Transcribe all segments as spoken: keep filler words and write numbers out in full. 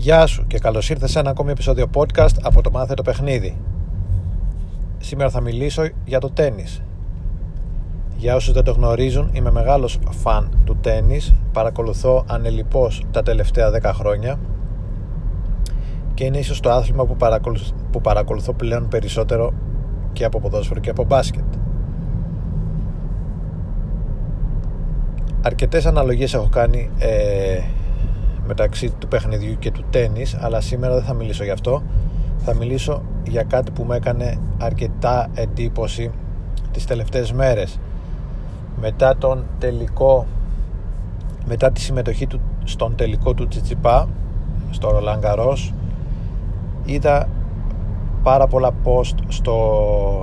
Γεια σου και καλώς ήρθες σε ένα ακόμη επεισόδιο podcast από το Μάθε το Παιχνίδι. Σήμερα θα μιλήσω για το τένις. Για όσους δεν το γνωρίζουν, είμαι μεγάλος φαν του τένις. Παρακολουθώ ανελιπώς τα τελευταία δέκα χρόνια και είναι ίσως το άθλημα που παρακολουθώ, που παρακολουθώ πλέον περισσότερο και από ποδόσφαιρο και από μπάσκετ. Αρκετές αναλογίες έχω κάνει ε, μεταξύ του παιχνιδιού και του τένις, αλλά σήμερα δεν θα μιλήσω γι' αυτό. Θα μιλήσω για κάτι που με έκανε αρκετά εντύπωση τις τελευταίες μέρες. Μετά τον τελικό, μετά τη συμμετοχή του στον τελικό του Τσιτσιπά στο Ρολάν Γκαρός, είδα πάρα πολλά post στο,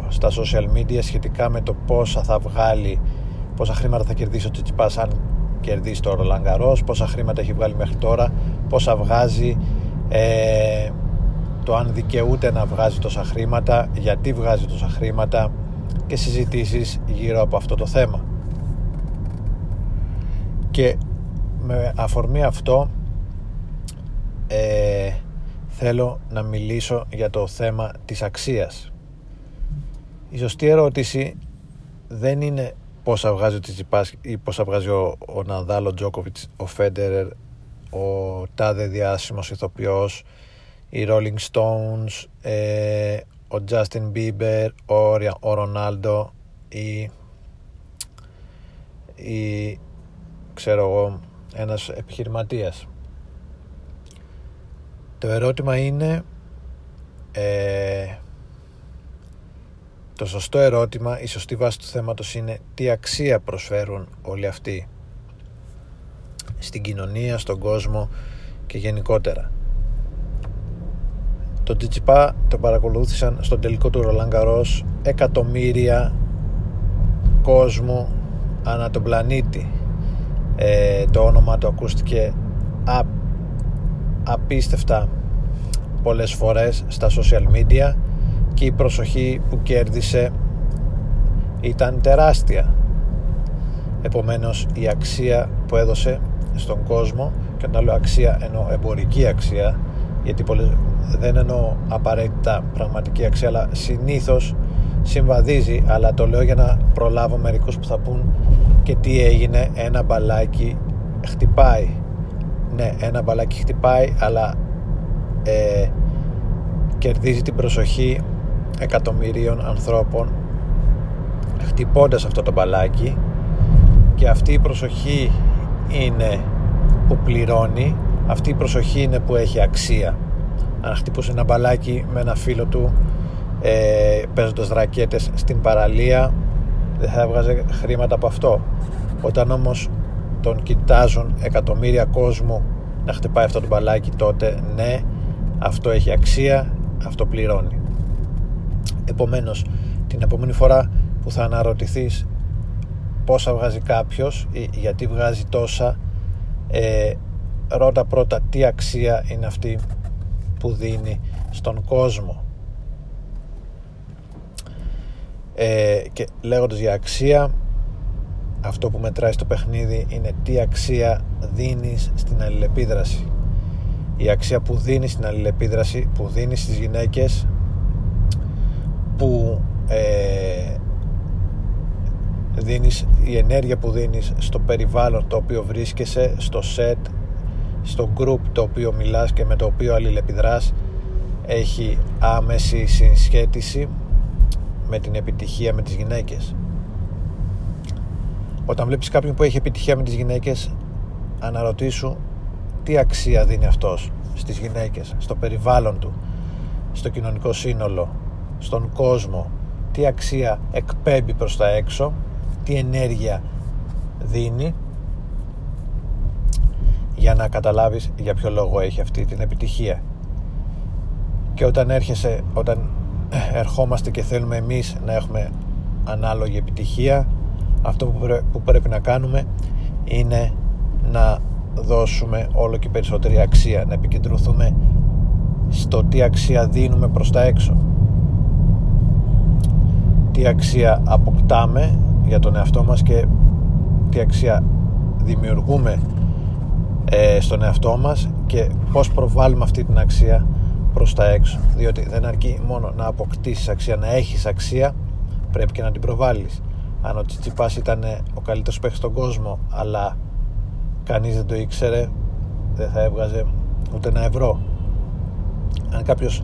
στα social media σχετικά με το πόσα θα βγάλει, πόσα χρήματα θα κερδίσει ο Τσιτσιπάς αν κερδίσει το Ρολάν Γκαρός, πόσα χρήματα έχει βγάλει μέχρι τώρα, πόσα βγάζει, ε, το αν δικαιούται να βγάζει τόσα χρήματα, γιατί βγάζει τόσα χρήματα και συζητήσεις γύρω από αυτό το θέμα. Και με αφορμή αυτό ε, θέλω να μιλήσω για το θέμα της αξίας. Η σωστή ερώτηση δεν είναι πόσα βγάζει ο Τσιτσιπάς ή πόσα βγάζει ο, ο Ναδάλ, ο Τζόκοβιτς, ο Φέντερ, ο τάδε διάσημος ηθοποιός, οι Rolling Stones, ε, ο Justin Bieber, ο, ο Ρονάλντο ή, ή ξέρω εγώ, ένας επιχειρηματίας. Το ερώτημα είναι ε, το σωστό ερώτημα, η σωστή βάση του θέματος είναι τι αξία προσφέρουν όλοι αυτοί στην κοινωνία, στον κόσμο και γενικότερα. Το Τσιτσιπά το παρακολούθησαν στον τελικό του Ρολάν Γκαρός εκατομμύρια κόσμου ανά τον πλανήτη. Ε, το όνομα του ακούστηκε α, απίστευτα πολλές φορές στα social media και η προσοχή που κέρδισε ήταν τεράστια. Επομένως η αξία που έδωσε στον κόσμο, και όταν λέω αξία εννοώ εμπορική αξία, γιατί πολλές, δεν εννοώ απαραίτητα πραγματική αξία, αλλά συνήθως συμβαδίζει, αλλά το λέω για να προλάβω μερικούς που θα πούν και τι έγινε, ένα μπαλάκι χτυπάει. Ναι, ένα μπαλάκι χτυπάει, αλλά ε, κερδίζει την προσοχή εκατομμυρίων ανθρώπων χτυπώντας αυτό το μπαλάκι, και αυτή η προσοχή είναι που πληρώνει, αυτή η προσοχή είναι που έχει αξία. Αν χτυπούσε ένα μπαλάκι με ένα φίλο του ε, παίζοντας ρακέτες στην παραλία, δεν θα έβγαζε χρήματα από αυτό. Όταν όμως τον κοιτάζουν εκατομμύρια κόσμου να χτυπάει αυτό το μπαλάκι, τότε ναι, αυτό έχει αξία, αυτό πληρώνει. Επομένως, την επόμενη φορά που θα αναρωτηθείς πόσα βγάζει κάποιος ή γιατί βγάζει τόσα, ε, ρώτα πρώτα τι αξία είναι αυτή που δίνει στον κόσμο. Ε, και λέγοντας για αξία, αυτό που μετράει στο παιχνίδι είναι τι αξία δίνεις στην αλληλεπίδραση. Η αξία που δίνεις στην αλληλεπίδραση, που δίνεις στις γυναίκες, που ε, δίνεις, η ενέργεια που δίνεις στο περιβάλλον το οποίο βρίσκεσαι, στο σετ, στο group το οποίο μιλάς και με το οποίο αλληλεπιδράς, έχει άμεση συσχέτιση με την επιτυχία με τις γυναίκες. Όταν βλέπεις κάποιον που έχει επιτυχία με τις γυναίκες, αναρωτήσου τι αξία δίνει αυτός στις γυναίκες, στο περιβάλλον του, στο κοινωνικό σύνολο, στον κόσμο, τι αξία εκπέμπει προς τα έξω, τι ενέργεια δίνει, για να καταλάβεις για ποιο λόγο έχει αυτή την επιτυχία. Και όταν έρχεσαι, όταν ερχόμαστε και θέλουμε εμείς να έχουμε ανάλογη επιτυχία, αυτό που, πρέ, που πρέπει να κάνουμε είναι να δώσουμε όλο και περισσότερη αξία, να επικεντρωθούμε στο τι αξία δίνουμε προς τα έξω, τι αξία αποκτάμε για τον εαυτό μας και τι αξία δημιουργούμε ε, στον εαυτό μας και πώς προβάλλουμε αυτή την αξία προς τα έξω. Διότι δεν αρκεί μόνο να αποκτήσεις αξία, να έχεις αξία, πρέπει και να την προβάλλεις. Αν ο Τσιτσιπάς ήταν ο καλύτερος παίκτης στον κόσμο, αλλά κανείς δεν το ήξερε, δεν θα έβγαζε ούτε ένα ευρώ. Αν κάποιος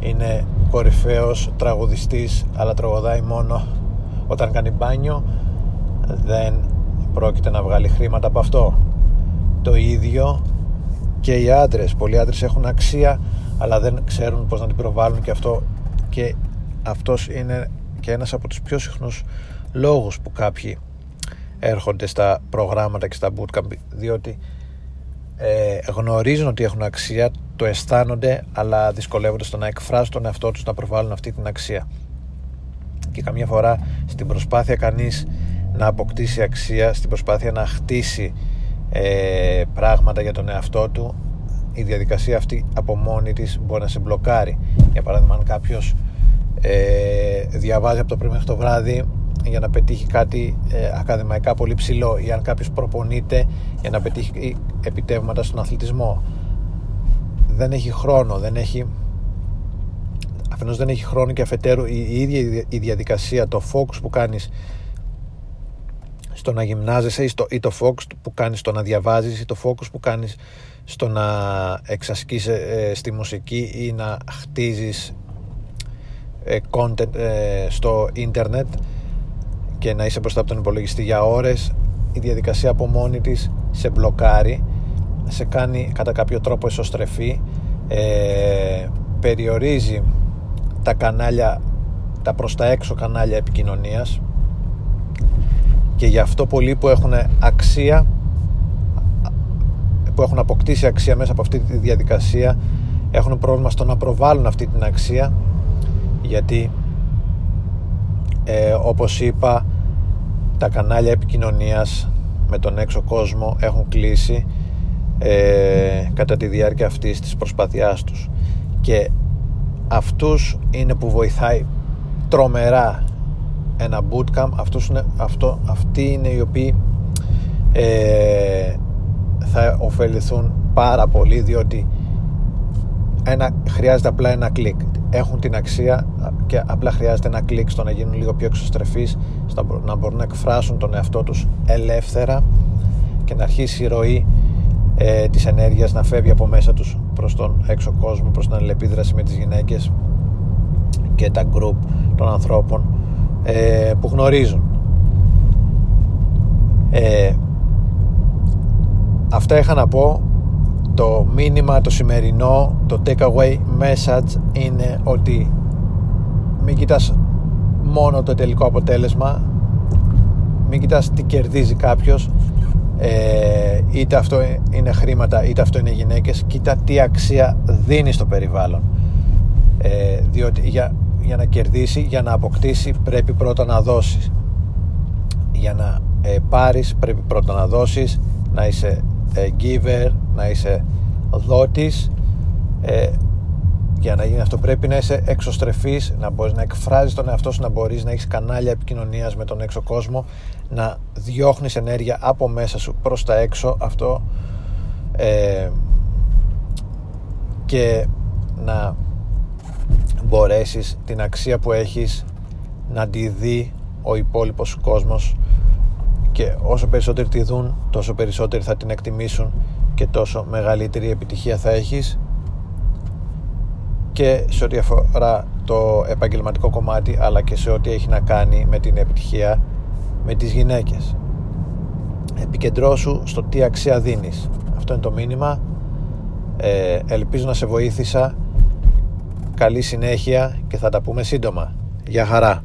είναι κορυφαίος τραγουδιστής, αλλά τραγουδάει μόνο όταν κάνει μπάνιο, δεν πρόκειται να βγάλει χρήματα από αυτό. Το ίδιο και οι άντρες. Πολλοί άντρες έχουν αξία, αλλά δεν ξέρουν πώς να την προβάλλουν, και αυτό και αυτός είναι και ένας από τους πιο συχνούς λόγους που κάποιοι έρχονται στα προγράμματα και στα bootcamp, διότι ε, γνωρίζουν ότι έχουν αξία, το αισθάνονται, αλλά δυσκολεύονται στο να εκφράσουν τον εαυτό τους, να προβάλλουν αυτή την αξία. Και καμιά φορά στην προσπάθεια κανείς να αποκτήσει αξία, στην προσπάθεια να χτίσει ε, πράγματα για τον εαυτό του, η διαδικασία αυτή από μόνη της μπορεί να σε μπλοκάρει. Για παράδειγμα, αν κάποιος ε, διαβάζει από το πρωί μέχρι το βράδυ για να πετύχει κάτι ε, ακαδημαϊκά πολύ ψηλό, ή αν κάποιος προπονείται για να πετύχει επιτεύγματα στον αθλητισμό, δεν έχει χρόνο, δεν έχει αφενός δεν έχει χρόνο και αφετέρου η, η ίδια η διαδικασία, το focus που κάνεις στο να γυμνάζεσαι, ή, στο, ή το focus που κάνεις στο να διαβάζεις, ή το focus που κάνεις στο να εξασκείς ε, στη μουσική, ή να χτίζεις ε, content ε, στο ίντερνετ και να είσαι μπροστά από τον υπολογιστή για ώρες, η διαδικασία από μόνη της σε μπλοκάρει, σε κάνει κατά κάποιο τρόπο εσωστρεφή, ε, περιορίζει τα κανάλια, τα προς τα έξω κανάλια επικοινωνίας, και γι' αυτό πολλοί που έχουν αξία, που έχουν αποκτήσει αξία μέσα από αυτή τη διαδικασία, έχουν πρόβλημα στο να προβάλλουν αυτή την αξία, γιατί ε, όπως είπα, τα κανάλια επικοινωνίας με τον έξω κόσμο έχουν κλείσει ε, κατά τη διάρκεια αυτής της προσπάθειάς τους, και αυτούς είναι που βοηθάει τρομερά ένα bootcamp. Αυτούς είναι, αυτό, αυτοί είναι οι οποίοι ε, θα ωφεληθούν πάρα πολύ, διότι ένα, χρειάζεται απλά ένα κλικ. Έχουν την αξία και απλά χρειάζεται ένα κλικ στο να γίνουν λίγο πιο εξωστρεφείς, στο να μπορούν να εκφράσουν τον εαυτό τους ελεύθερα και να αρχίσει η ροή ε, της ενέργειας να φεύγει από μέσα τους προς τον έξω κόσμο, προς την αλληλεπίδραση με τις γυναίκες και τα group των ανθρώπων ε, που γνωρίζουν. ε, Αυτά είχα να πω. Το μήνυμα το σημερινό, το takeaway message, είναι ότι μην κοιτάς μόνο το τελικό αποτέλεσμα, μην κοιτάς τι κερδίζει κάποιος, ε, είτε αυτό είναι χρήματα είτε αυτό είναι γυναίκες, κοίτα τι αξία δίνει στο περιβάλλον, ε, διότι για, για να κερδίσει, για να αποκτήσει, πρέπει πρώτα να δώσεις. Για να ε, πάρεις πρέπει πρώτα να δώσεις, να είσαι giver, να είσαι δότης. ε, Για να γίνει αυτό πρέπει να είσαι εξωστρεφής, να μπορείς να εκφράζεις τον εαυτό σου, να μπορείς να έχεις κανάλια επικοινωνίας με τον έξω κόσμο, να διώχνεις ενέργεια από μέσα σου προς τα έξω. Αυτό ε, και να μπορέσεις την αξία που έχεις να τη δει ο υπόλοιπος κόσμος, και όσο περισσότεροι τη δουν, τόσο περισσότεροι θα την εκτιμήσουν και τόσο μεγαλύτερη επιτυχία θα έχεις. Και σε ό,τι αφορά το επαγγελματικό κομμάτι, αλλά και σε ό,τι έχει να κάνει με την επιτυχία με τις γυναίκες, επικεντρώσου στο τι αξία δίνεις. Αυτό είναι το μήνυμα. ε, Ελπίζω να σε βοήθησα. Καλή συνέχεια και θα τα πούμε σύντομα. Γεια χαρά.